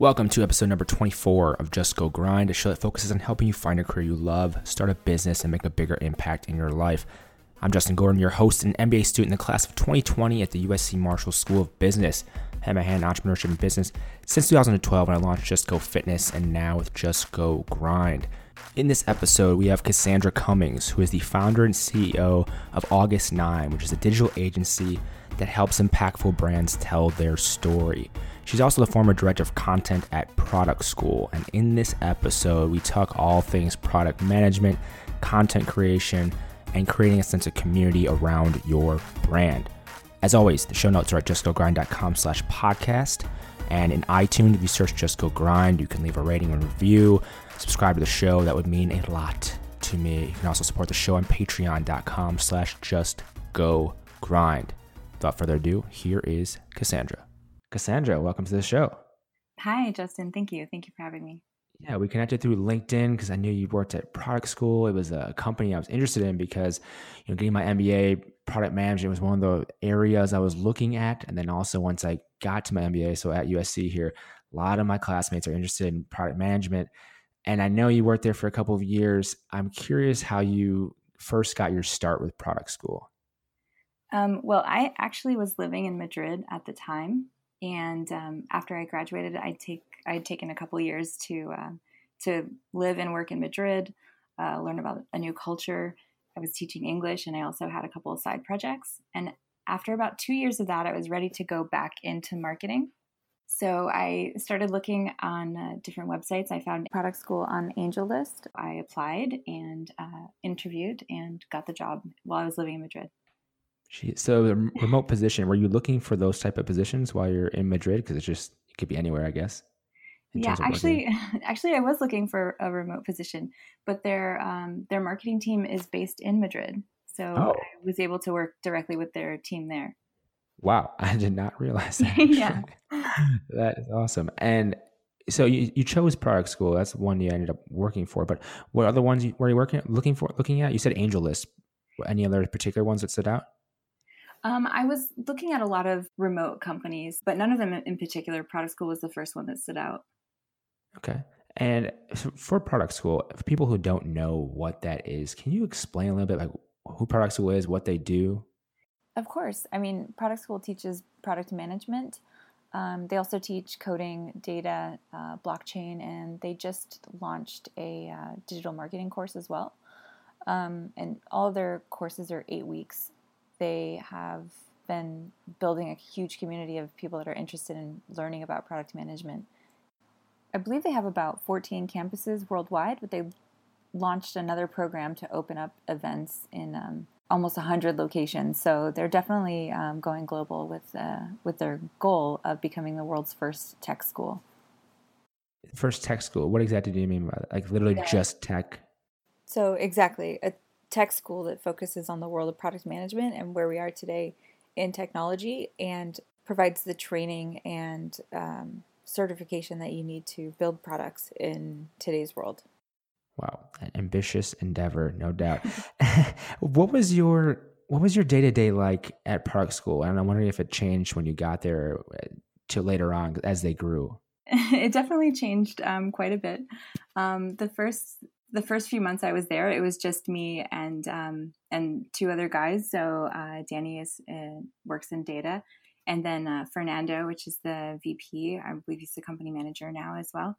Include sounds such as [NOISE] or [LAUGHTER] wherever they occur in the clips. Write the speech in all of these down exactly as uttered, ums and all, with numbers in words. Welcome to episode number twenty-four of Just Go Grind, a show that focuses on helping you find a career you love, start a business, and make a bigger impact in your life. I'm Justin Gordon, your host and M B A student in the class of twenty twenty at the U S C Marshall School of Business. I had my hand in entrepreneurship and business since two thousand twelve when I launched Just Go Fitness and now with Just Go Grind. In this episode, we have Cassandra Cummings, who is the founder and C E O of August nine, which is a digital agency that helps impactful brands tell their story. She's also the former director of content at Product School. And in this episode, we talk all things product management, content creation, and creating a sense of community around your brand. As always, the show notes are at justgogrind dot com slash podcast. And in iTunes, if you search Just Go Grind, you can leave a rating and review, subscribe to the show. That would mean a lot to me. You can also support the show on patreon dot com slash just go grind. Without further ado, here is Cassandra. Cassandra, welcome to the show. Hi, Justin. Thank you. Thank you for having me. Yeah, we connected through LinkedIn because I knew you worked at Product School. It was a company I was interested in because, you know, getting my M B A, product management was one of the areas I was looking at. And then also once I got to my M B A, so at U S C here, a lot of my classmates are interested in product management. And I know you worked there for a couple of years. I'm curious how you first got your start with Product School. Um, well, I actually was living in Madrid at the time, and um, after I graduated, I take I'd taken a couple years to uh, to live and work in Madrid, uh, learn about a new culture. I was teaching English, and I also had a couple of side projects. And after about two years of that, I was ready to go back into marketing. So I started looking on uh, different websites. I found Product School on AngelList. I applied and uh, interviewed and got the job while I was living in Madrid. So the remote position, were you looking for those type of positions while you're in Madrid? Because it's just, it could be anywhere, I guess. Yeah, actually, actually, I was looking for a remote position, but their um, their marketing team is based in Madrid. So oh. I was able to work directly with their team there. Wow. I did not realize that. Yeah. That is awesome. And so you, you chose Product School. That's one you ended up working for. But what other ones you, were you working looking for? Looking at? You said AngelList. Any other particular ones that stood out? Um, I was looking at a lot of remote companies, but none of them in particular. Product School was the first one that stood out. Okay. And for Product School, for people who don't know what that is, can you explain a little bit like who Product School is, what they do? Of course. I mean, Product School teaches product management. Um, they also teach coding, data, uh, blockchain, and they just launched a uh, digital marketing course as well. Um, and all their courses are eight weeks. They have been building a huge community of people that are interested in learning about product management. I believe they have about fourteen campuses worldwide, but they launched another program to open up events in um, almost one hundred locations. So they're definitely um, going global with uh, with their goal of becoming the world's first tech school. First tech school. What exactly do you mean by that? Like literally yeah. just tech? So exactly. A tech school that focuses on the world of product management and where we are today in technology, and provides the training and um, certification that you need to build products in today's world. Wow. An ambitious endeavor, no doubt. What was your, what was your day-to-day like at Product School? And I'm wondering if it changed when you got there to later on as they grew. It definitely changed um, quite a bit. Um, the first The first few months I was there, it was just me and um, and two other guys. So uh, Danny is uh, works in data, and then uh, Fernando, which is the V P, I believe he's the company manager now as well.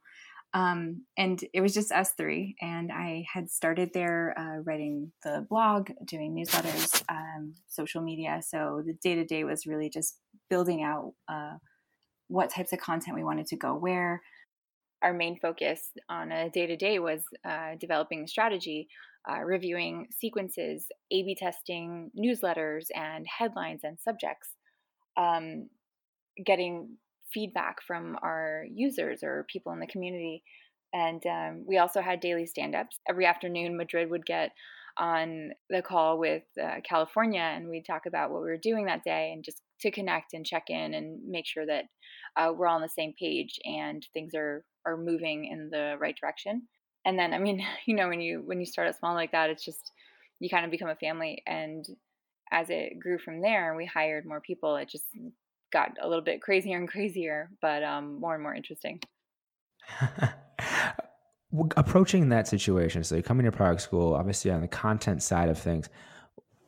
Um, and it was just us three. And I had started there uh, writing the blog, doing newsletters, um, social media. So the day to day was really just building out uh, what types of content we wanted to go where. Our main focus on a day-to-day was uh, developing the strategy, uh, reviewing sequences, A B testing newsletters and headlines and subjects, um, getting feedback from our users or people in the community. And um, we also had daily stand-ups. Every afternoon, Madrid would get on the call with uh, California, and we'd talk about what we were doing that day and just to connect and check in and make sure that uh, we're all on the same page and things are are moving in the right direction. And then, I mean, you know, when you when you start out small like that, it's just, you kind of become a family. And as it grew from there, we hired more people. It just got a little bit crazier and crazier, but um, more and more interesting. Approaching that situation, so you come into product school, obviously on the content side of things,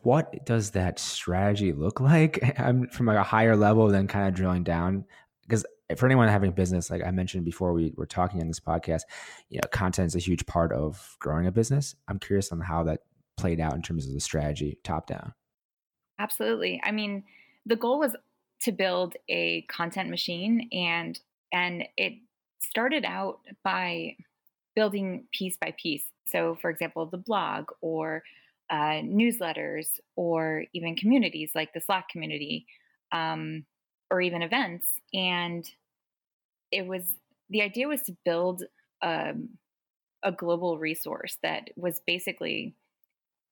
what does that strategy look like? I'm from like a higher level than kind of drilling down, because for anyone having business, like I mentioned before we were talking on this podcast, you know, content is a huge part of growing a business. I'm curious on how that played out in terms of the strategy top down. Absolutely. I mean, the goal was to build a content machine, and and it started out by building piece by piece. So for example, the blog or uh, newsletters, or even communities like the Slack community, um, or even events. And it was, the idea was to build um, a global resource that was basically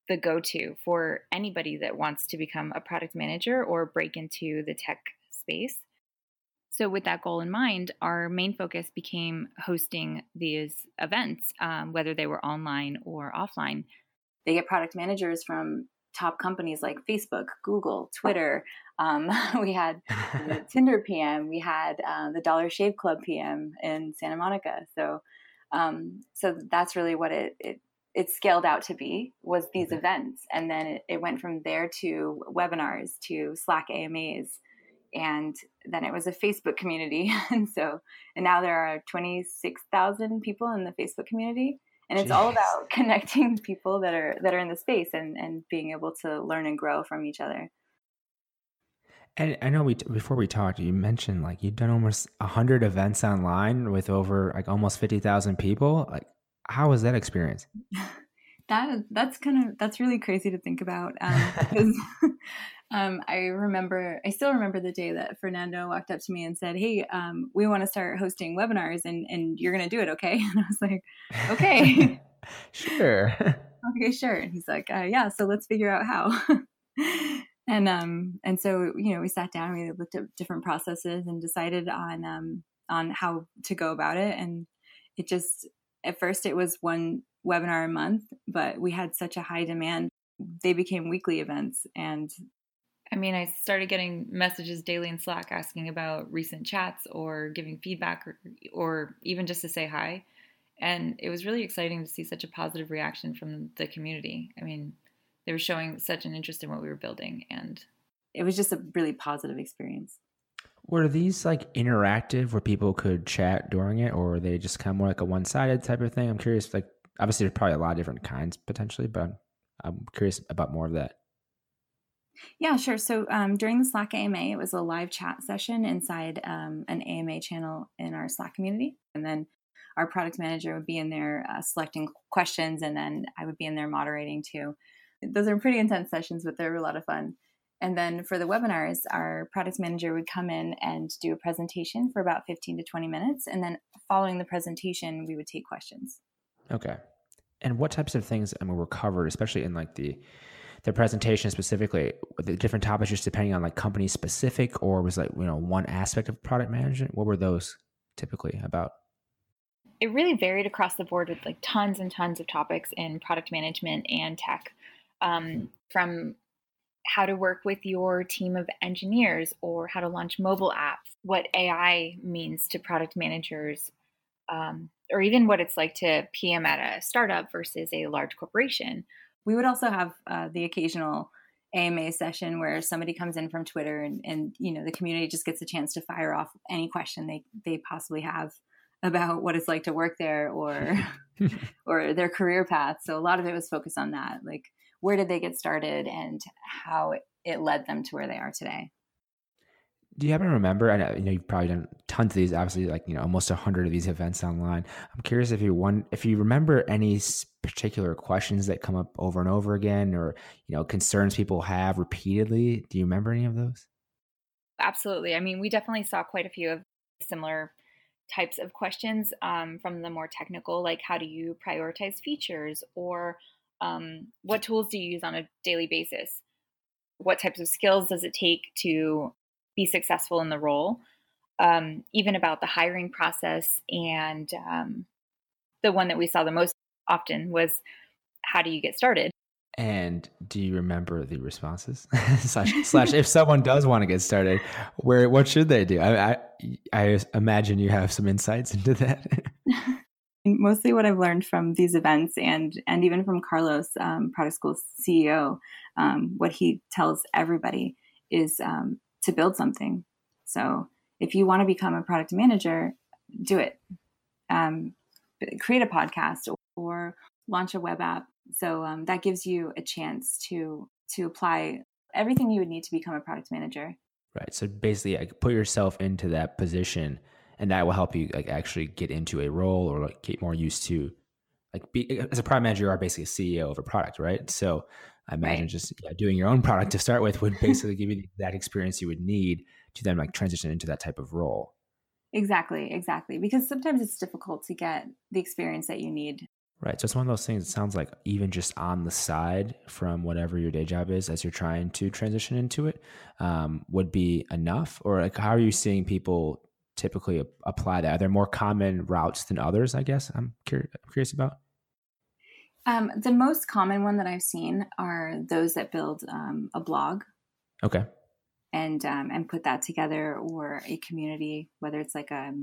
the go-to for anybody that wants to become a product manager or break into the tech space. So with that goal in mind, our main focus became hosting these events, um, whether they were online or offline. They get product managers from top companies like Facebook, Google, Twitter. Um, we had the Tinder P M. We had uh, the Dollar Shave Club P M in Santa Monica. So um, so that's really what it, it it scaled out to be, was these okay. events. And then it, it went from there to webinars, to Slack A M As. And then it was a Facebook community. And so, and now there are twenty-six thousand people in the Facebook community, and it's Jeez. all about connecting people that are, that are in the space and, and being able to learn and grow from each other. And I know we, before we talked, you mentioned like you've done almost a hundred events online with over like almost fifty thousand people. Like, how was that experience? That that's kind of, that's really crazy to think about. Um, because um, I remember, I still remember the day that Fernando walked up to me and said, "Hey, um, we want to start hosting webinars, and, and you're going to do it. Okay." And I was like, okay, sure. okay, sure. And he's like, uh, yeah, so let's figure out how. and, um, and so, you know, we sat down, we looked at different processes and decided on, um, on how to go about it. And it just, at first it was one webinar a month, but we had such a high demand, they became weekly events. And I mean, I started getting messages daily in Slack asking about recent chats or giving feedback, or, or even just to say hi. And it was really exciting to see such a positive reaction from the community. I mean, they were showing such an interest in what we were building, and it was just a really positive experience. Were these like interactive where people could chat during it, or were they just kind of more like a one-sided type of thing? I'm curious, like, obviously, there's probably a lot of different kinds potentially, but I'm, I'm curious about more of that. Yeah, sure. So um, during the Slack A M A, it was a live chat session inside um, an A M A channel in our Slack community. And then our product manager would be in there uh, selecting questions, and then I would be in there moderating too. Those are pretty intense sessions, but they were a lot of fun. And then for the webinars, our product manager would come in and do a presentation for about fifteen to twenty minutes. And then following the presentation, we would take questions. Okay. And what types of things I mean, were covered, especially in like the the presentation specifically, the different topics, just depending on like company specific, or was like, you know, one aspect of product management? What were those typically about? It really varied across the board with like tons and tons of topics in product management and tech, um, mm-hmm. from how to work with your team of engineers, or how to launch mobile apps, what A I means to product managers, um, or even what it's like to P M at a startup versus a large corporation. We would also have uh, the occasional A M A session where somebody comes in from Twitter, and, and you know, the community just gets a chance to fire off any question they, they possibly have about what it's like to work there, or or their career path. So a lot of it was focused on that, like where did they get started and how it, it led them to where they are today. Do you happen to remember, I know, you know, you've probably done tons of these, obviously, like, you know, almost a hundred of these events online. I'm curious if you one, if you remember any particular questions that come up over and over again, or, you know, concerns people have repeatedly. Do you remember any of those? Absolutely. I mean, we definitely saw quite a few of similar types of questions um, from the more technical, like how do you prioritize features, or um, what tools do you use on a daily basis? What types of skills does it take to be successful in the role, um, even about the hiring process. And um, the one that we saw the most often was, how do you get started? And do you remember the responses? slash, slash, if someone does want to get started, where what should they do? I, I, I imagine you have some insights into that. Mostly what I've learned from these events and and even from Carlos, um, Product School's C E O, um, what he tells everybody is um, to build something. So if you want to become a product manager, do it. Um, create a podcast or launch a web app. So um, that gives you a chance to to apply everything you would need to become a product manager. Right. So basically, like, put yourself into that position, and that will help you like actually get into a role or like get more used to, like, be as a product manager, you are basically a C E O of a product, right? So I imagine right. just yeah, doing your own product to start with would basically give you that experience you would need to then like transition into that type of role. Exactly. Exactly. Because sometimes it's difficult to get the experience that you need. Right. So it's one of those things, it sounds like even just on the side from whatever your day job is, as you're trying to transition into it, um, would be enough? Or like, how are you seeing people typically a- apply that? Are there more common routes than others, I guess I'm, cur- I'm curious about? Um, the most common one that I've seen are those that build um, a blog. Okay. And, um, and put that together, or a community, whether it's like a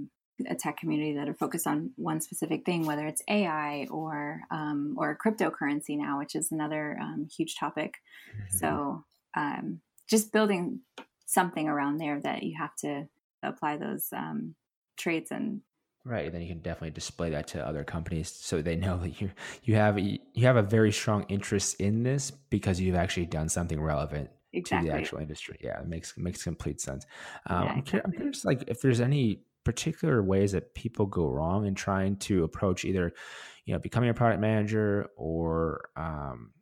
a tech community that are focused on one specific thing, whether it's A I or um, or cryptocurrency now, which is another um, huge topic. Mm-hmm. So um, just building something around there that you have to apply those um, traits and. Right, then you can definitely display that to other companies so they know that you you have you have a very strong interest in this because you've actually done something relevant. Exactly. To the actual industry. Yeah, it makes makes complete sense. Um, yeah, exactly. I'm curious, like, if there's any particular ways that people go wrong in trying to approach either, you know, becoming a product manager or, um,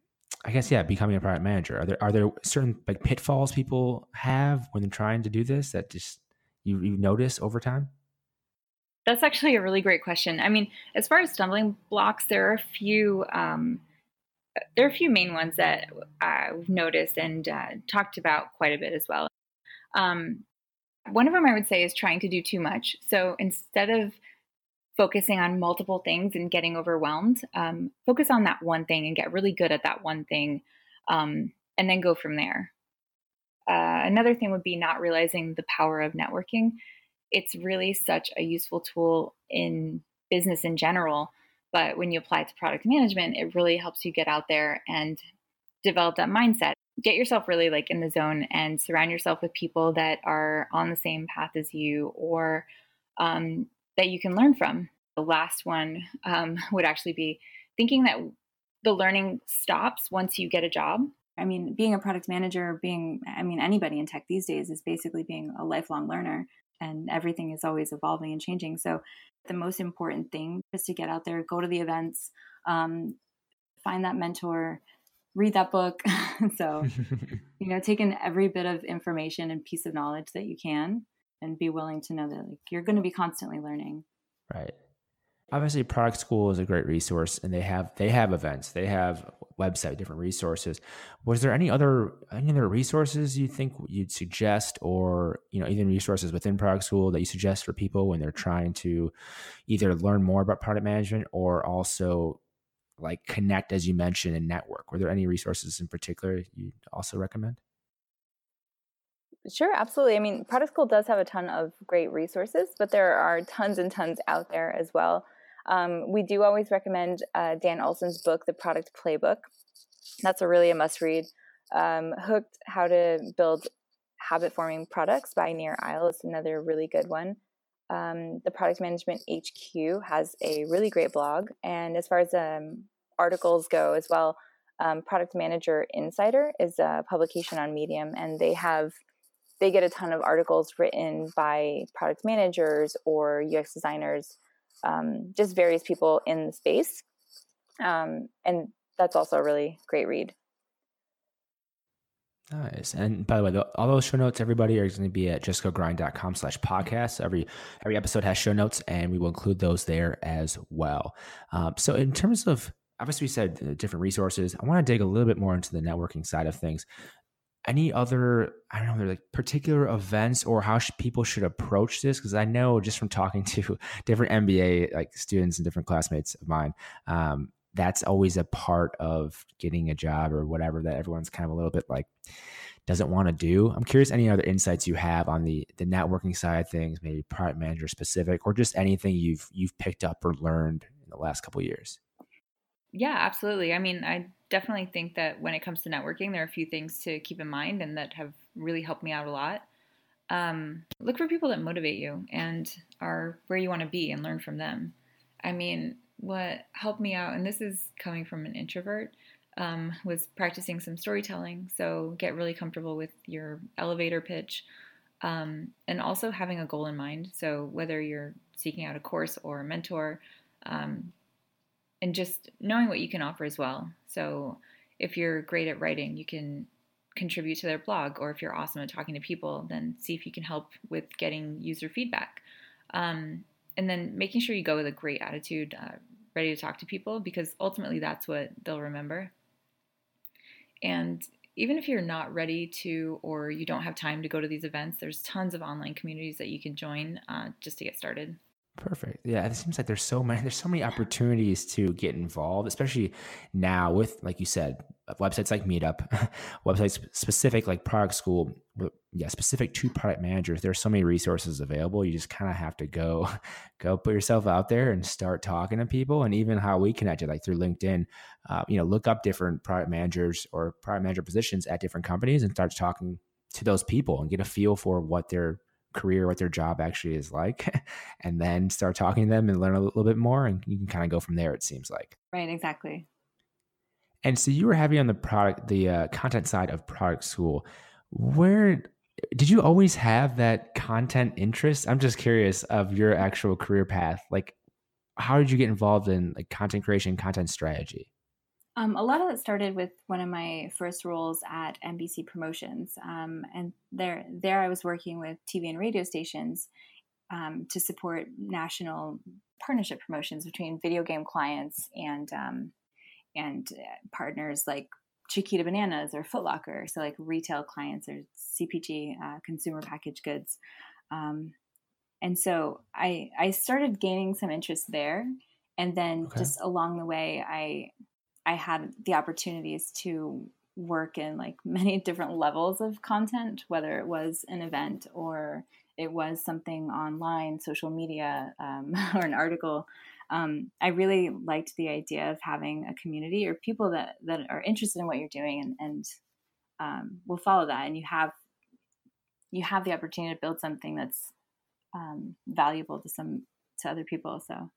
I guess, yeah, becoming a product manager. Are there are there certain like pitfalls people have when they're trying to do this that just you, you notice over time? That's actually a really great question. I mean, as far as stumbling blocks, there are a few. Um, There are a few main ones that I've noticed and uh, talked about quite a bit as well. Um, one of them I would say is trying to do too much. So instead of focusing on multiple things and getting overwhelmed, um, focus on that one thing and get really good at that one thing, um, and then go from there. Uh, another thing would be not realizing the power of networking. It's really such a useful tool in business in general. But when you apply it to product management, it really helps you get out there and develop that mindset. Get yourself really like in the zone and surround yourself with people that are on the same path as you or um, that you can learn from. The last one um, would actually be thinking that the learning stops once you get a job. I mean, being a product manager, being, I mean, anybody in tech these days is basically being a lifelong learner. And everything is always evolving and changing. So the most important thing is to get out there, go to the events, um, find that mentor, read that book. So, you know, take in every bit of information and piece of knowledge that you can and be willing to know that like you're going to be constantly learning. Right. Obviously, Product School is a great resource, and they have they have events, they have website, different resources. Was there any other any other resources you think you'd suggest, or you know, even resources within Product School that you suggest for people when they're trying to either learn more about product management or also like connect, as you mentioned, and network? Were there any resources in particular you'd also recommend? Sure, absolutely. I mean, Product School does have a ton of great resources, but there are tons and tons out there as well. Um, we do always recommend uh, Dan Olson's book, The Product Playbook. That's a really a must-read. Um, Hooked, How to Build Habit-Forming Products by Nir Eyal is another really good one. Um, the Product Management H Q has a really great blog. And as far as um, articles go as well, um, Product Manager Insider is a publication on Medium, and they have they get a ton of articles written by product managers or U X designers, Um, just various people in the space. Um, and that's also a really great read. Nice. And by the way, the, all those show notes, everybody, are going to be at justgogrind.com slash podcast. Every, every episode has show notes, and we will include those there as well. Um, so in terms of, obviously we said uh, different resources, I want to dig a little bit more into the networking side of things. Any other, I don't know, like particular events or how sh- people should approach this? Because I know just from talking to different M B A like students and different classmates of mine, um, that's always a part of getting a job or whatever that everyone's kind of a little bit like doesn't want to do. I'm curious any other insights you have on the the networking side of things, maybe product manager specific, or just anything you've you've picked up or learned in the last couple of years. Yeah, absolutely. I mean, I definitely think that when it comes to networking, there are a few things to keep in mind and that have really helped me out a lot. Um, look for people that motivate you and are where you want to be and learn from them. I mean, what helped me out, and this is coming from an introvert, um, was practicing some storytelling. So get really comfortable with your elevator pitch, um, and also having a goal in mind. So whether you're seeking out a course or a mentor, um, and just knowing what you can offer as well. So if you're great at writing, you can contribute to their blog, or if you're awesome at talking to people, then see if you can help with getting user feedback. Um, and then making sure you go with a great attitude, uh, ready to talk to people, because ultimately that's what they'll remember. And even if you're not ready to, or you don't have time to go to these events, there's tons of online communities that you can join uh, just to get started. Perfect. Yeah. It seems like there's so many, there's so many opportunities to get involved, especially now with, like you said, websites like Meetup, websites specific like Product School, yeah, specific to product managers. There's so many resources available. You just kind of have to go, go put yourself out there and start talking to people. And even how we connected, like through LinkedIn, uh, you know, look up different product managers or product manager positions at different companies and start talking to those people and get a feel for what they're career, what their job actually is like, and then start talking to them and learn a little bit more. And you can kind of go from there, it seems like. Right, exactly. And so you were heavy on the product, the uh, content side of Product School. Where did you always have that content interest? I'm just curious of your actual career path. Like, how did you get involved in like content creation, content strategy? Um, a lot of that started with one of my first roles at N B C Promotions, um, and there, there I was working with T V and radio stations um, to support national partnership promotions between video game clients and um, and partners like Chiquita Bananas or Foot Locker, so like retail clients or C P G, uh, consumer packaged goods, um, and so I I started gaining some interest there, and then okay. just along the way I. I had the opportunities to work in like many different levels of content, whether it was an event or it was something online, social media, um, or an article. Um, I really liked the idea of having a community or people that, that are interested in what you're doing and, and um, will follow that. And you have, you have the opportunity to build something that's um, valuable to some, to other people. So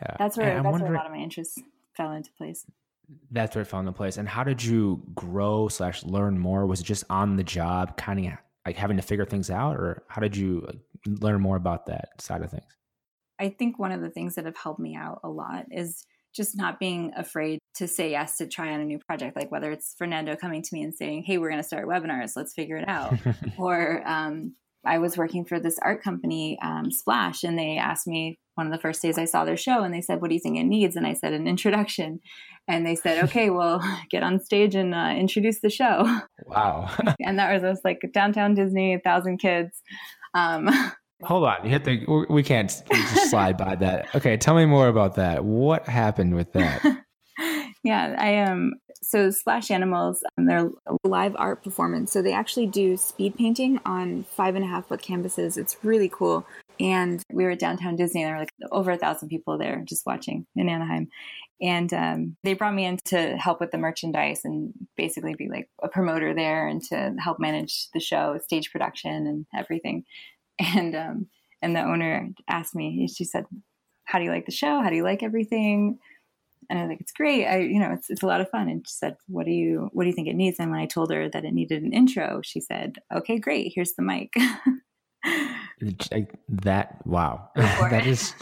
yeah. that's where, that's wondering... where a lot of my interests fell into place. That's where it fell into place. And how did you grow slash learn more? Was it just on the job, kind of like having to figure things out? Or how did you learn more about that side of things? I think one of the things that have helped me out a lot is just not being afraid to say yes to try on a new project. Like whether it's Fernando coming to me and saying, hey, we're going to start webinars, let's figure it out. or um, I was working for this art company, um, Splash, and they asked me, one of the first days I saw their show, and they said, what do you think it needs? And I said, an introduction. And they said, okay, well, get on stage and uh, introduce the show. Wow. And that was, was like downtown Disney, a thousand kids. Um, Hold on. You hit the, we can't just slide by that. Okay. Tell me more about that. What happened with that? yeah. I am. Um, so Splash Animals, um, they're a live art performance. So they actually do speed painting on five and a half foot canvases. It's really cool. And we were at downtown Disney, and there were like over a thousand people there just watching in Anaheim. And um, they brought me in to help with the merchandise and basically be like a promoter there and to help manage the show, stage production and everything. And um, and the owner asked me, she said, how do you like the show? How do you like everything? And I was like, it's great. I, you know, it's it's a lot of fun. And she said, what do you what do you think it needs? And when I told her that it needed an intro, she said, okay, great. Here's the mic. That wow that is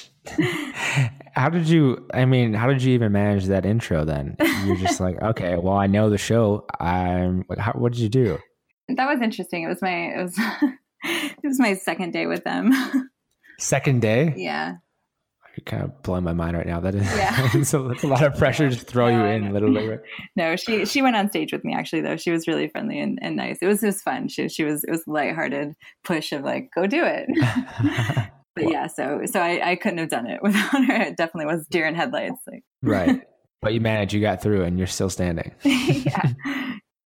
how did you I mean how did you even manage that intro then? You're just like, okay, well, I know the show, I'm how, what did you do? That was interesting. It was my it was [LAUGHS] it was my second day with them. Second day yeah, you're kind of blowing my mind right now. That is yeah. It's a, it's a lot of pressure to throw no, you in literally right? no she she went on stage with me actually though. She was really friendly and, and nice. It was just fun. She she was it was a lighthearted push of like, go do it. But yeah, so so I, I couldn't have done it without her. It definitely was deer in headlights like right. But you managed, you got through, and you're still standing. Yeah,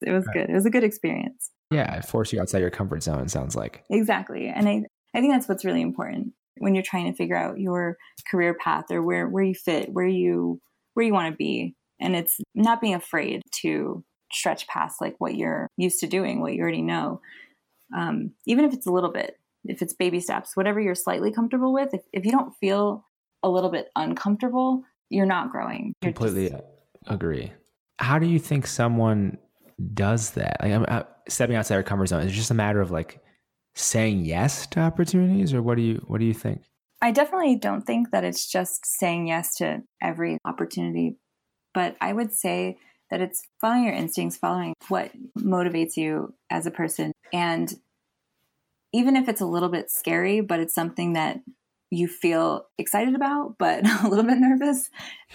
it was good. It was a good experience. Yeah, it forced you outside your comfort zone, it sounds like. Exactly. And I, I think that's what's really important when you're trying to figure out your career path or where, where you fit, where you where you want to be. And it's not being afraid to stretch past like what you're used to doing, what you already know. Um, even if it's a little bit, if it's baby steps, whatever you're slightly comfortable with, if, if you don't feel a little bit uncomfortable, you're not growing. You're Completely just... agree. How do you think someone does that? Like, I'm, I'm stepping outside our comfort zone. It's just a matter of like saying yes to opportunities, or what do you what do you think? I definitely don't think that it's just saying yes to every opportunity, but I would say that it's following your instincts, following what motivates you as a person. And even if it's a little bit scary, but it's something that you feel excited about, but a little bit nervous,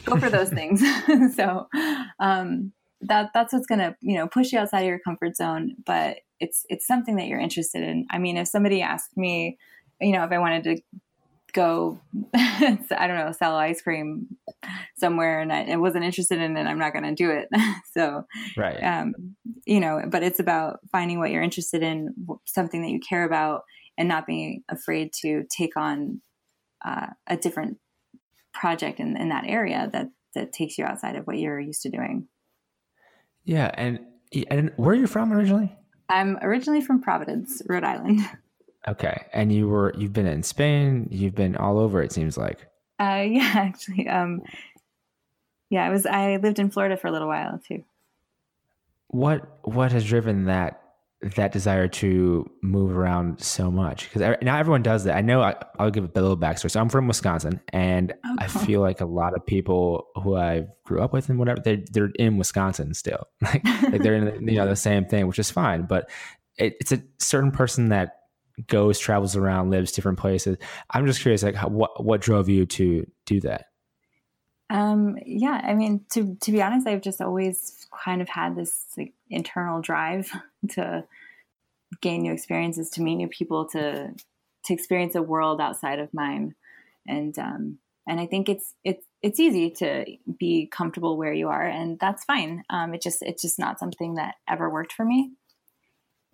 go for those things. So um, that that's what's going to, you know, push you outside of your comfort zone. But it's it's something that you're interested in. I mean, if somebody asked me, you know, if I wanted to go, I don't know, sell ice cream somewhere, and I, I wasn't interested in it, I'm not going to do it. So, right. um, you know, but it's about finding what you're interested in, something that you care about, and not being afraid to take on Uh, a different project in, in that area that, that takes you outside of what you're used to doing. Yeah. And, and where are you from originally? I'm originally from Providence, Rhode Island. Okay. And you were, you've been in Spain, you've been all over, it seems like. Uh, yeah, actually. Um, yeah, I was, I lived in Florida for a little while too. What, what has driven that that desire to move around so much? Because now everyone does that. I know I, I'll give a little backstory. So I'm from Wisconsin, and okay. I feel like a lot of people who I grew up with and whatever, they're, they're in Wisconsin still. Like, like they're in, you know, the same thing, which is fine. But it, it's a certain person that goes, travels around, lives different places. I'm just curious, like how, what, what drove you to do that? Um, yeah, I mean, to, to be honest, I've just always kind of had this like internal drive to gain new experiences, to meet new people, to, to experience a world outside of mine. And, um, and I think it's, it's, it's easy to be comfortable where you are, and that's fine. Um, it just, it's just not something that ever worked for me.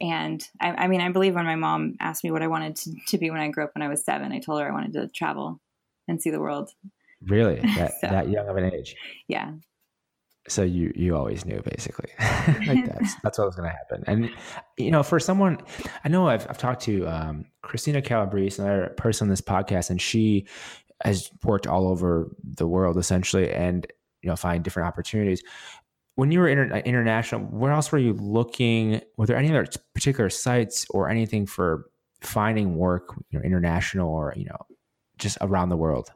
And I, I mean, I believe when my mom asked me what I wanted to, to be when I grew up, when I was seven, I told her I wanted to travel and see the world. Really? That, so, that young of an age? Yeah. So you, you always knew, basically. Like that's, that's what was going to happen. And, you know, for someone, I know I've, I've talked to um, Christina Calabrese, another person on this podcast, and she has worked all over the world essentially, and, you know, find different opportunities. When you were inter- international, where else were you looking? Were there any other particular sites or anything for finding work, you know, international or, you know, just around the world?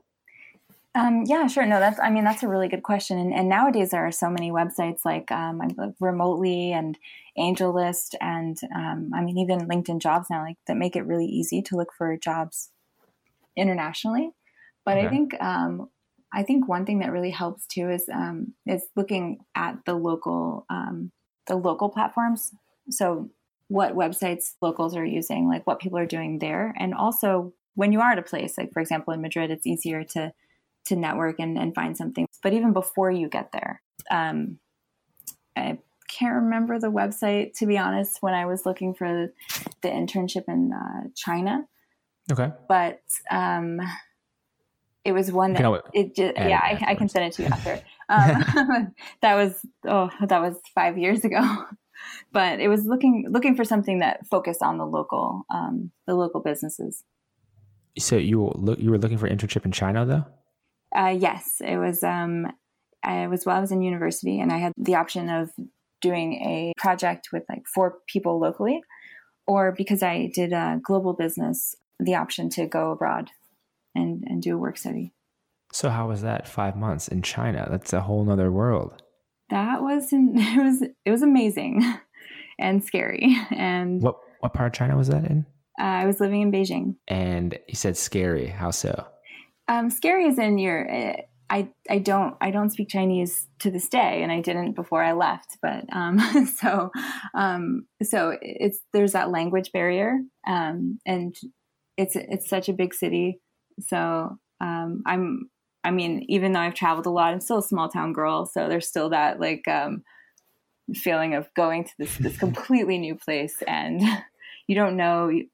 Um, yeah, sure. No, that's, I mean, that's a really good question. And, and nowadays there are so many websites like, um, Remotely and AngelList and, um, I mean, even LinkedIn Jobs now, like that make it really easy to look for jobs internationally. But okay. I think, um, I think one thing that really helps too is, um, is looking at the local, um, the local platforms. So what websites locals are using, like what people are doing there. And also when you are at a place, like for example, in Madrid, it's easier to to network and, and find something. But even before you get there, um, I can't remember the website, to be honest, when I was looking for the internship in uh, China. Okay. But um, it was one that I it just, yeah, I, I can send it to you after. Um, that was, oh, that was five years ago. But it was looking, looking for something that focused on the local, um, the local businesses. So you were, lo- you were looking for internship in China though? Uh, yes, it was, um, I was, while I was in university, and I had the option of doing a project with like four people locally, or because I did a global business, the option to go abroad and, and do a work study. So how was that five months in China? That's a whole nother world. That was, in, it was, it was amazing and scary. And what, what part of China was that in? Uh, I was living in Beijing. And you said scary. How so? Um, scary is in your, I, I don't, I don't speak Chinese to this day, and I didn't before I left, but, um, so, um, so it's, there's that language barrier. Um, and it's, it's such a big city. So, um, I'm, I mean, even though I've traveled a lot, I'm still a small town girl. So there's still that like um, feeling of going to this, this completely new place, and you don't know, you,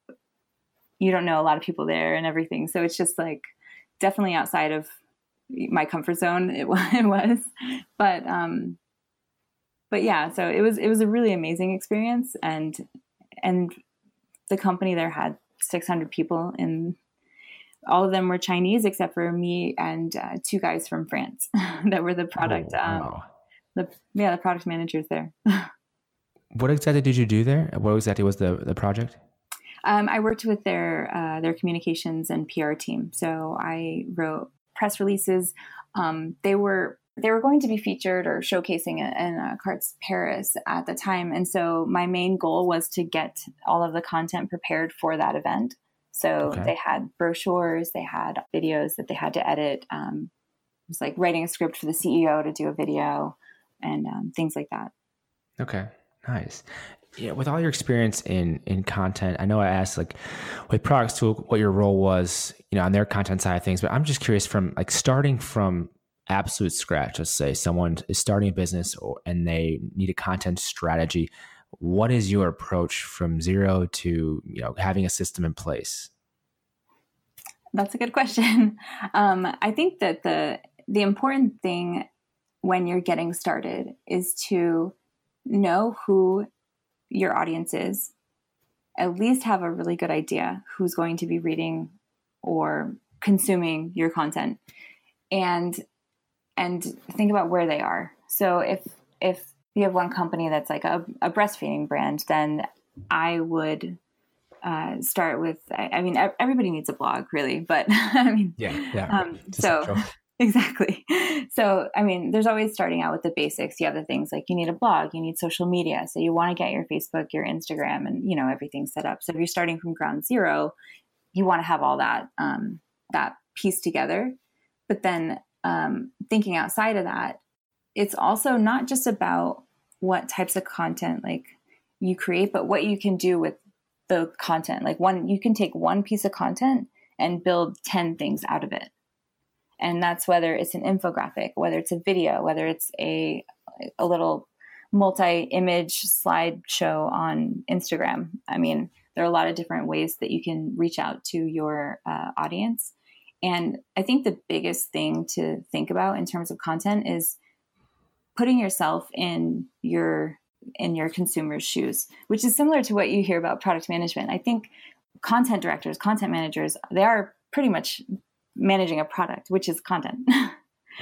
you don't know a lot of people there and everything. So it's just like definitely outside of my comfort zone. It, it was, but, um, but yeah, so it was, it was a really amazing experience. And, and the company there had six hundred people, in all of them were Chinese except for me and uh, two guys from France that were the product, oh, wow. um, the, yeah, the product managers there. What exactly did you do there? What exactly was the, the project? Um, I worked with their, uh, their communications and P R team. So I wrote press releases. Um, they were, they were going to be featured or showcasing in uh, Cartes Paris at the time. And so my main goal was to get all of the content prepared for that event. So okay. They had brochures, they had videos that they had to edit. Um, it was like writing a script for the C E O to do a video and um, things like that. Okay, nice. Yeah, with all your experience in in content, I know I asked like with Product School what your role was, you know, on their content side of things, but I'm just curious from like starting from absolute scratch. Let's say someone is starting a business or, and they need a content strategy. What is your approach from zero to, you know, having a system in place? That's a good question. Um, I think that the the important thing when you're getting started is to know who your audience is, at least have a really good idea who's going to be reading or consuming your content, and and think about where they are. So if if you have one company that's like a, a breastfeeding brand, then I would uh, start with, I, I mean, everybody needs a blog really, but I mean, yeah, yeah, um, so exactly. So, I mean, there's always starting out with the basics. You have the things like you need a blog, you need social media. So you want to get your Facebook, your Instagram, and, you know, everything set up. So if you're starting from ground zero, you want to have all that, um, that piece together. But then um, thinking outside of that, it's also not just about what types of content like you create, but what you can do with the content. Like one, you can take one piece of content and build ten things out of it. And that's whether it's an infographic, whether it's a video, whether it's a a little multi-image slideshow on Instagram. I mean, there are a lot of different ways that you can reach out to your uh, audience. And I think the biggest thing to think about in terms of content is putting yourself in your in your consumer's shoes, which is similar to what you hear about product management. I think content directors, content managers, they are pretty much managing a product, which is content.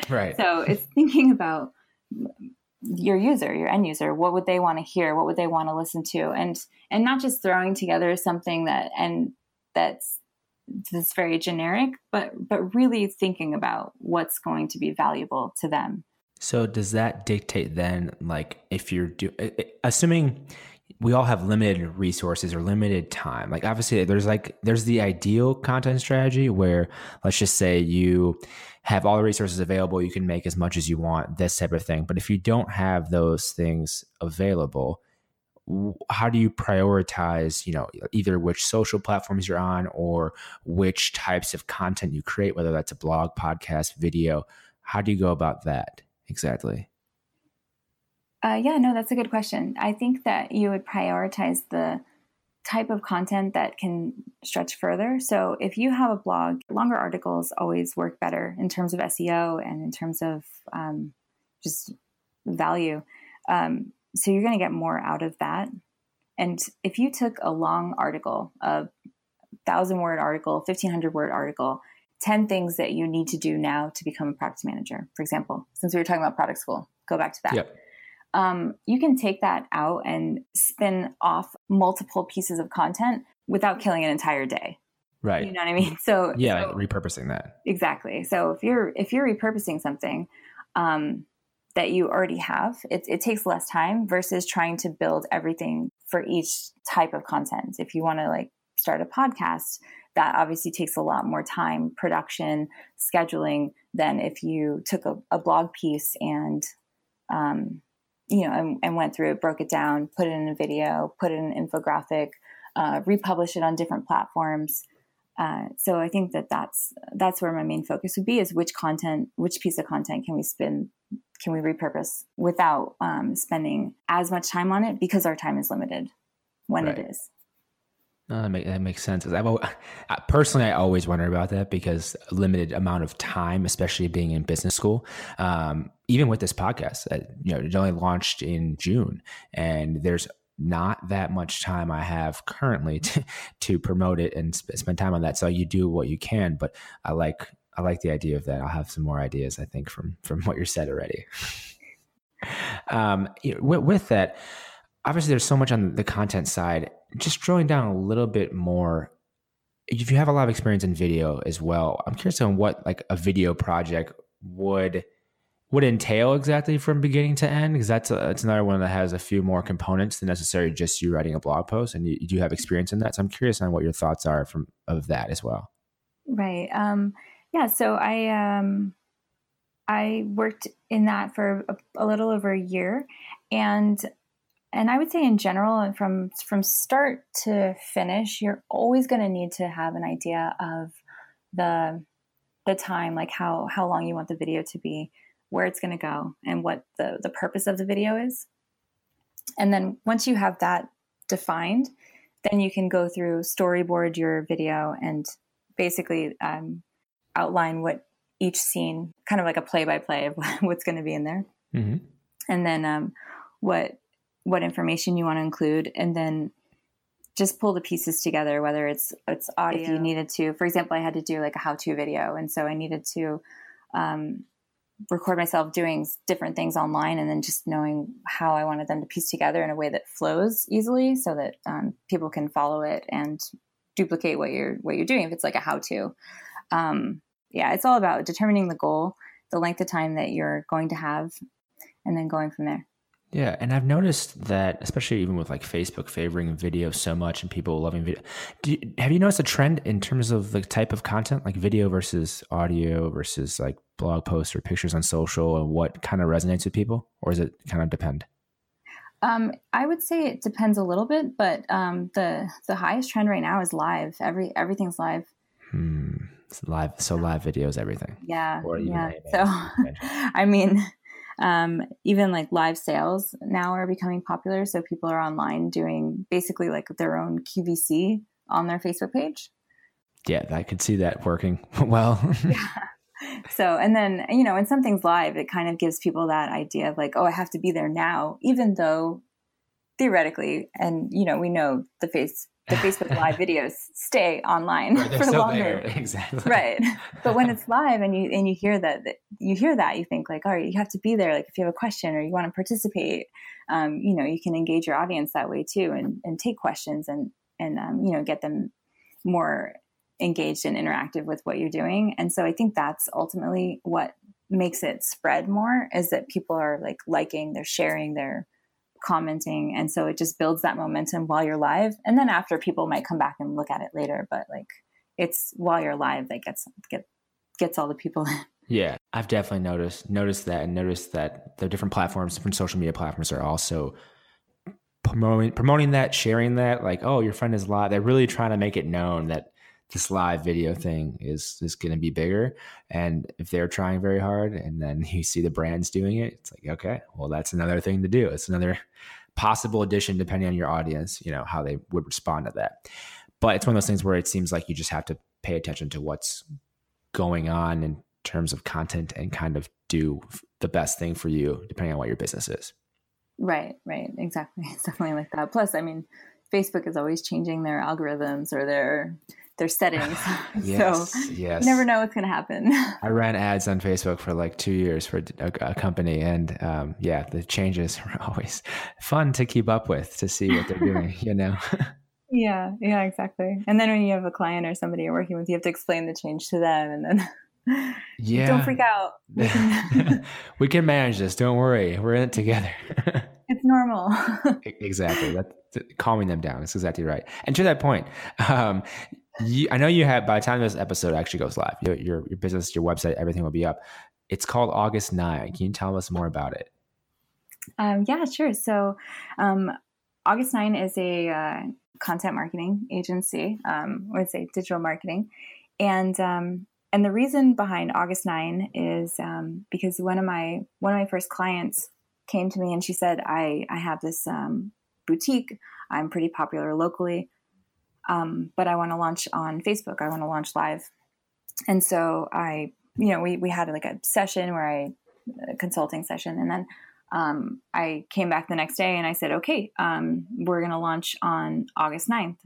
Right. So it's thinking about your user, your end user. What would they want to hear? What would they want to listen to? And and not just throwing together something that and that's that's very generic, but but really thinking about what's going to be valuable to them. So does that dictate then, like if you're do, assuming we all have limited resources or limited time, like obviously there's like, there's the ideal content strategy where let's just say you have all the resources available, you can make as much as you want, this type of thing. But if you don't have those things available, how do you prioritize, you know, either which social platforms you're on or which types of content you create, whether that's a blog, podcast, video? How do you go about that? Exactly. Uh, yeah, no, that's a good question. I think that you would prioritize the type of content that can stretch further. So if you have a blog, longer articles always work better in terms of S E O and in terms of um, just value. Um, so you're going to get more out of that. And if you took a long article, a thousand word article, fifteen hundred word article, ten things that you need to do now to become a product manager, for example, since we were talking about product school, go back to that. Yep. Um, you can take that out and spin off multiple pieces of content without killing an entire day. Right. You know what I mean? So yeah, so, repurposing that. Exactly. So if you're, if you're repurposing something, um, that you already have, it, it takes less time versus trying to build everything for each type of content. If you want to like start a podcast, that obviously takes a lot more time, production, scheduling, than if you took a, a blog piece and, um, you know, and, and went through it, broke it down, put it in a video, put it in an infographic, uh, republish it on different platforms. Uh, so I think that that's, that's where my main focus would be, is which content, which piece of content can we spin, can we repurpose without um, spending as much time on it, because our time is limited when right. it is. No, that, make, that makes sense. I've always, personally, I always wonder about that, because a limited amount of time, especially being in business school, um, even with this podcast, uh, you know, it only launched in June, and there's not that much time I have currently to, to promote it and sp- spend time on that. So you do what you can, but I like, I like the idea of that. I'll have some more ideas, I think, from, from what you said already. um, you know, with, with that, obviously there's so much on the content side. Just drilling down a little bit more, if you have a lot of experience in video as well, I'm curious on what like a video project would would entail exactly from beginning to end, because that's, a, that's another one that has a few more components than necessarily just you writing a blog post, and you, you do have experience in that. So I'm curious on what your thoughts are from of that as well. Right. Um, yeah. So I um, I worked in that for a, a little over a year, and. And I would say in general, and from, from start to finish, you're always going to need to have an idea of the, the time, like how, how long you want the video to be, where it's going to go, and what the, the purpose of the video is. And then once you have that defined, then you can go through, storyboard your video, and basically um, outline what each scene, kind of like a play by play of what's going to be in there. Mm-hmm. And then um, what, what information you want to include, and then just pull the pieces together, whether it's, it's audio. If you needed to, for example, I had to do like a how-to video. And so I needed to um, record myself doing different things online, and then just knowing how I wanted them to piece together in a way that flows easily, so that um, people can follow it and duplicate what you're, what you're doing. If it's like a how-to, um, yeah, it's all about determining the goal, the length of time that you're going to have, and then going from there. Yeah. And I've noticed that, especially even with like Facebook favoring video so much and people loving video, do you, have you noticed a trend in terms of the type of content, like video versus audio versus like blog posts or pictures on social, and what kind of resonates with people? Or does it kind of depend? Um, I would say it depends a little bit, but um, the, the highest trend right now is live. Every, everything's live. Hmm. It's live. So live video is everything. Yeah. Or yeah. So I mean... Um, even like live sales now are becoming popular. So people are online doing basically like their own Q V C on their Facebook page. Yeah. I could see that working well. Yeah. So, and then, you know, when something's live, it kind of gives people that idea of like, oh, I have to be there now, even though theoretically, and you know, we know the face, the Facebook live videos stay online for longer. There. Exactly. Right. But when it's live and you, and you hear that, you hear that, you think like, all right, you have to be there. Like if you have a question or you want to participate, um, you know, you can engage your audience that way too, and, and take questions and, and, um, you know, get them more engaged and interactive with what you're doing. And so I think that's ultimately what makes it spread more, is that people are like liking, they're sharing, they're commenting, and so it just builds that momentum while you're live, and then after people might come back and look at it later, but like it's while you're live that gets get, gets all the people in. Yeah, I've definitely noticed noticed that and noticed that the different platforms, different social media platforms are also promoting promoting that, sharing that, like, oh, your friend is live. They're really trying to make it known that this live video thing is is going to be bigger, and if they're trying very hard, and then you see the brands doing it, it's like, okay, well, that's another thing to do. It's another possible addition, depending on your audience, you know, how they would respond to that. But it's one of those things where it seems like you just have to pay attention to what's going on in terms of content and kind of do the best thing for you, depending on what your business is. Right, right. Exactly. It's definitely like that. Plus, I mean, Facebook is always changing their algorithms or their... their settings. Yes, so yes. You never know what's going to happen. I ran ads on Facebook for like two years for a, a company. And um, yeah, the changes are always fun to keep up with, to see what they're doing, you know? Yeah. Yeah, exactly. And then when you have a client or somebody you're working with, you have to explain the change to them, and then yeah, don't freak out. We can manage this. Don't worry. We're in it together. It's normal. Exactly. That's calming them down. That's exactly right. And to that point, um, You, I know you have, by the time this episode actually goes live, your, your your business, your website, everything will be up. It's called August ninth. Can you tell us more about it? Um, yeah, sure. So um, August ninth is a uh, content marketing agency, um, I would say digital marketing. And um, and the reason behind August ninth is um, because one of my one of my first clients came to me and she said, I, I have this um, boutique. I'm pretty popular locally, um, but I want to launch on Facebook. I want to launch live. And so I, you know, we, we had like a session where I, a consulting session. And then um, I came back the next day and I said, okay, um, we're going to launch on August ninth.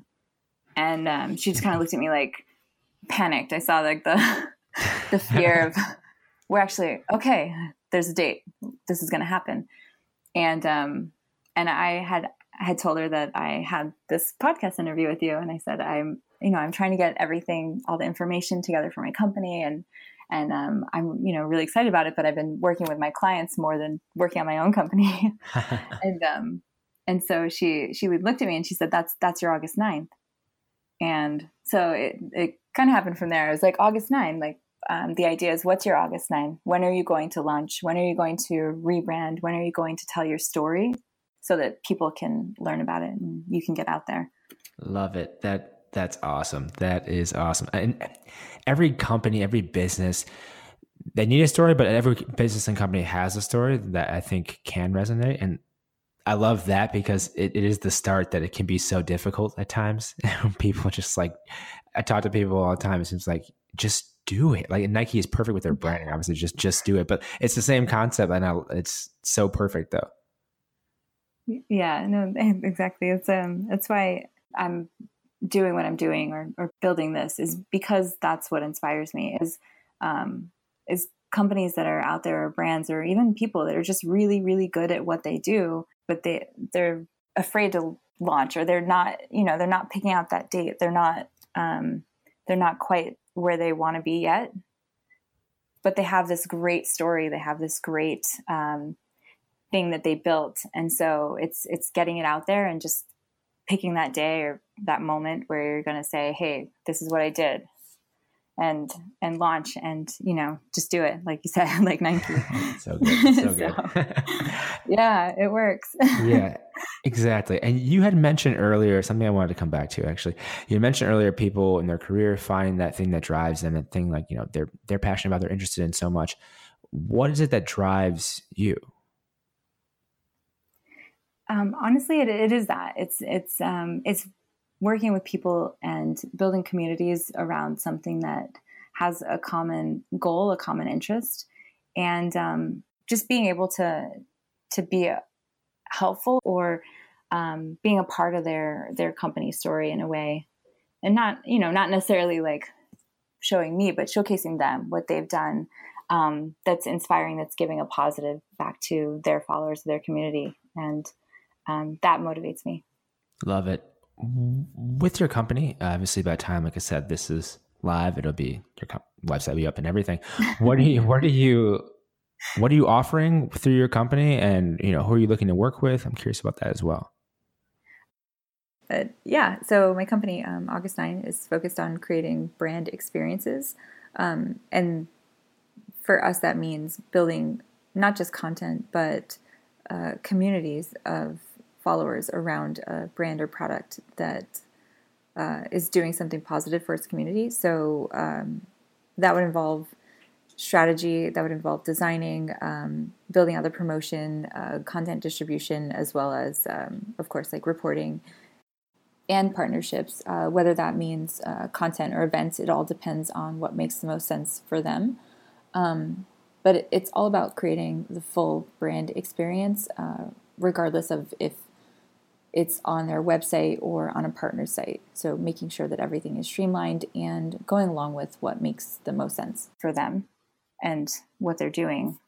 And um, she just kind of looked at me like panicked. I saw like the, the fear of, we're actually, okay, there's a date. This is going to happen. And, um, and I had, I had told her that I had this podcast interview with you. And I said, I'm, you know, I'm trying to get everything, all the information together for my company. And, and, um, I'm, you know, really excited about it, but I've been working with my clients more than working on my own company. and, um, and so she, she would looked at me and she said, that's, that's your August ninth. And so it, it kind of happened from there. It was like August ninth, like, Um, the idea is, what's your August ninth? When are you going to launch? When are you going to rebrand? When are you going to tell your story so that people can learn about it and you can get out there? Love it. That that's awesome. That is awesome. And every company, every business, they need a story, but every business and company has a story that I think can resonate. And I love that because it, it is the start that it can be so difficult at times. People just like, I talk to people all the time. It seems like just do it. Like Nike is perfect with their branding, obviously just, just do it, but it's the same concept. I know it's so perfect though. Yeah, no, exactly. It's, um, that's why I'm doing what I'm doing or, or building this is because that's what inspires me is, um, is companies that are out there or brands or even people that are just really, really good at what they do, but they, they're afraid to launch or they're not, you know, they're not picking out that date. They're not, um, they're not quite where they want to be yet, but they have this great story. They have this great um, thing that they built. And so it's, it's getting it out there and just picking that day or that moment where you're going to say, hey, this is what I did and, and launch and, you know, just do it. Like you said, like Nike. So good. So good. So, yeah, it works. Yeah, exactly. And you had mentioned earlier, something I wanted to come back to actually, you mentioned earlier, people in their career find that thing that drives them, that thing like, you know, they're, they're passionate about, they're interested in so much. What is it that drives you? Um, honestly, it, it is that it's, it's, um, it's working with people and building communities around something that has a common goal, a common interest, and um, just being able to to be helpful or um, being a part of their their company story in a way, and not you know not necessarily like showing me, but showcasing them what they've done um, that's inspiring, that's giving a positive back to their followers, their community, and um, that motivates me. Love it. With your company, obviously by the time, like I said, this is live, it'll be your com- website will be up and everything. What do you, what are you, what are you offering through your company and, you know, who are you looking to work with? I'm curious about that as well. Uh, yeah. So my company, um, August ninth is focused on creating brand experiences. Um, and for us, that means building not just content, but uh, communities of followers around a brand or product that uh, is doing something positive for its community. So um, that would involve strategy, that would involve designing, um, building out the promotion, uh, content distribution, as well as, um, of course, like reporting and partnerships, uh, whether that means uh, content or events. It all depends on what makes the most sense for them. Um, but it, it's all about creating the full brand experience, uh, regardless of if it's on their website or on a partner site. So making sure that everything is streamlined and going along with what makes the most sense for them and what they're doing.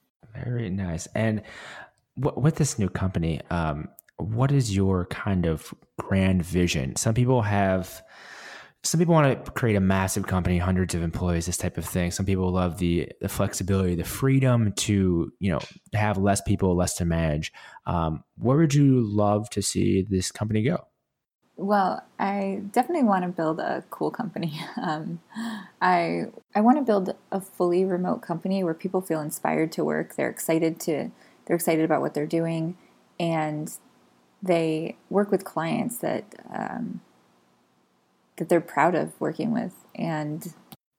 Very nice. And w- with this new company, um, what is your kind of grand vision? Some people have, some people want to create a massive company, hundreds of employees, this type of thing. Some people love the, the flexibility, the freedom to, you know, have less people, less to manage. Um, where would you love to see this company go? Well, I definitely want to build a cool company. Um, I I want to build a fully remote company where people feel inspired to work. They're excited to they're excited about what they're doing, and they work with clients that um, that they're proud of working with. And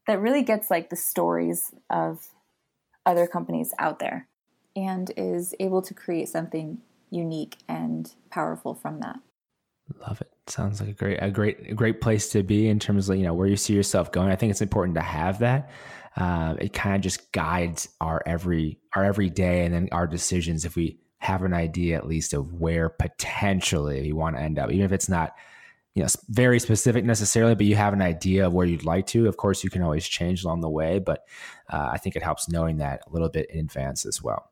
that really gets like the stories of other companies out there and is able to create something unique and powerful from that. Love it. Sounds like a great, a great, a great place to be in terms of, you know, where you see yourself going. I think it's important to have that. Uh, it kind of just guides our every, our every day and then our decisions. If we have an idea, at least, of where potentially we want to end up, even if it's not, you know, very specific necessarily, but you have an idea of where you'd like to. Of course, you can always change along the way, but uh, I think it helps knowing that a little bit in advance as well.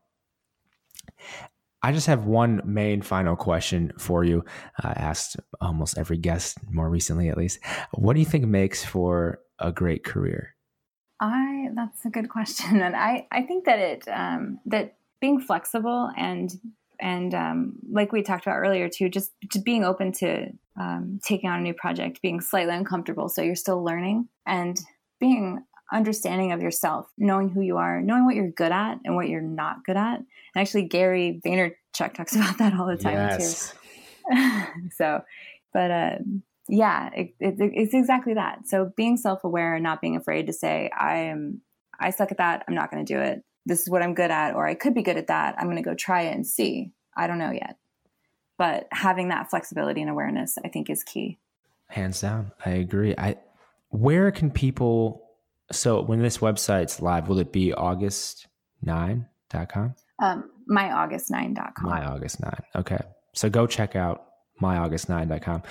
I just have one main final question for you. I uh, asked almost every guest, more recently at least. What do you think makes for a great career? I that's a good question, and I, I think that it um, that being flexible and and um, like we talked about earlier too, just to being open to um, taking on a new project, being slightly uncomfortable, so you're still learning, and being understanding of yourself, knowing who you are, knowing what you're good at and what you're not good at. And actually, Gary Vaynerchuk talks about that all the time, yes. too. so, but uh, yeah, it, it, it's exactly that. So being self-aware and not being afraid to say, I am, I suck at that. I'm not going to do it. This is what I'm good at, or I could be good at that. I'm going to go try it and see. I don't know yet. But having that flexibility and awareness, I think, is key. Hands down. I agree. I, where can people... So when this website's live, will it be august nine dot com? Um, my august nine dot com. my august nine. Okay. So go check out my august nine dot com.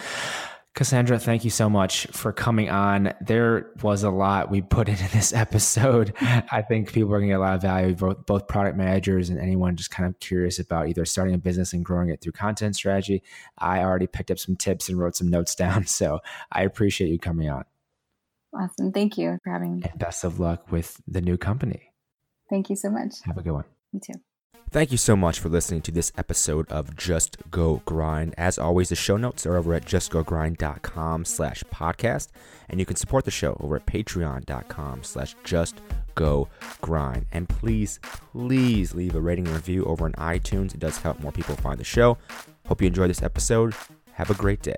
Cassandra, thank you so much for coming on. There was a lot we put into this episode. I think people are going to get a lot of value, both, both product managers and anyone just kind of curious about either starting a business and growing it through content strategy. I already picked up some tips and wrote some notes down. So I appreciate you coming on. Awesome. Thank you for having me. And best of luck with the new company. Thank you so much. Have a good one. You too. Thank you so much for listening to this episode of Just Go Grind. As always, the show notes are over at justgogrind dot com slash podcast. And you can support the show over at patreon dot com slash justgogrind. And please, please leave a rating and review over on iTunes. It does help more people find the show. Hope you enjoyed this episode. Have a great day.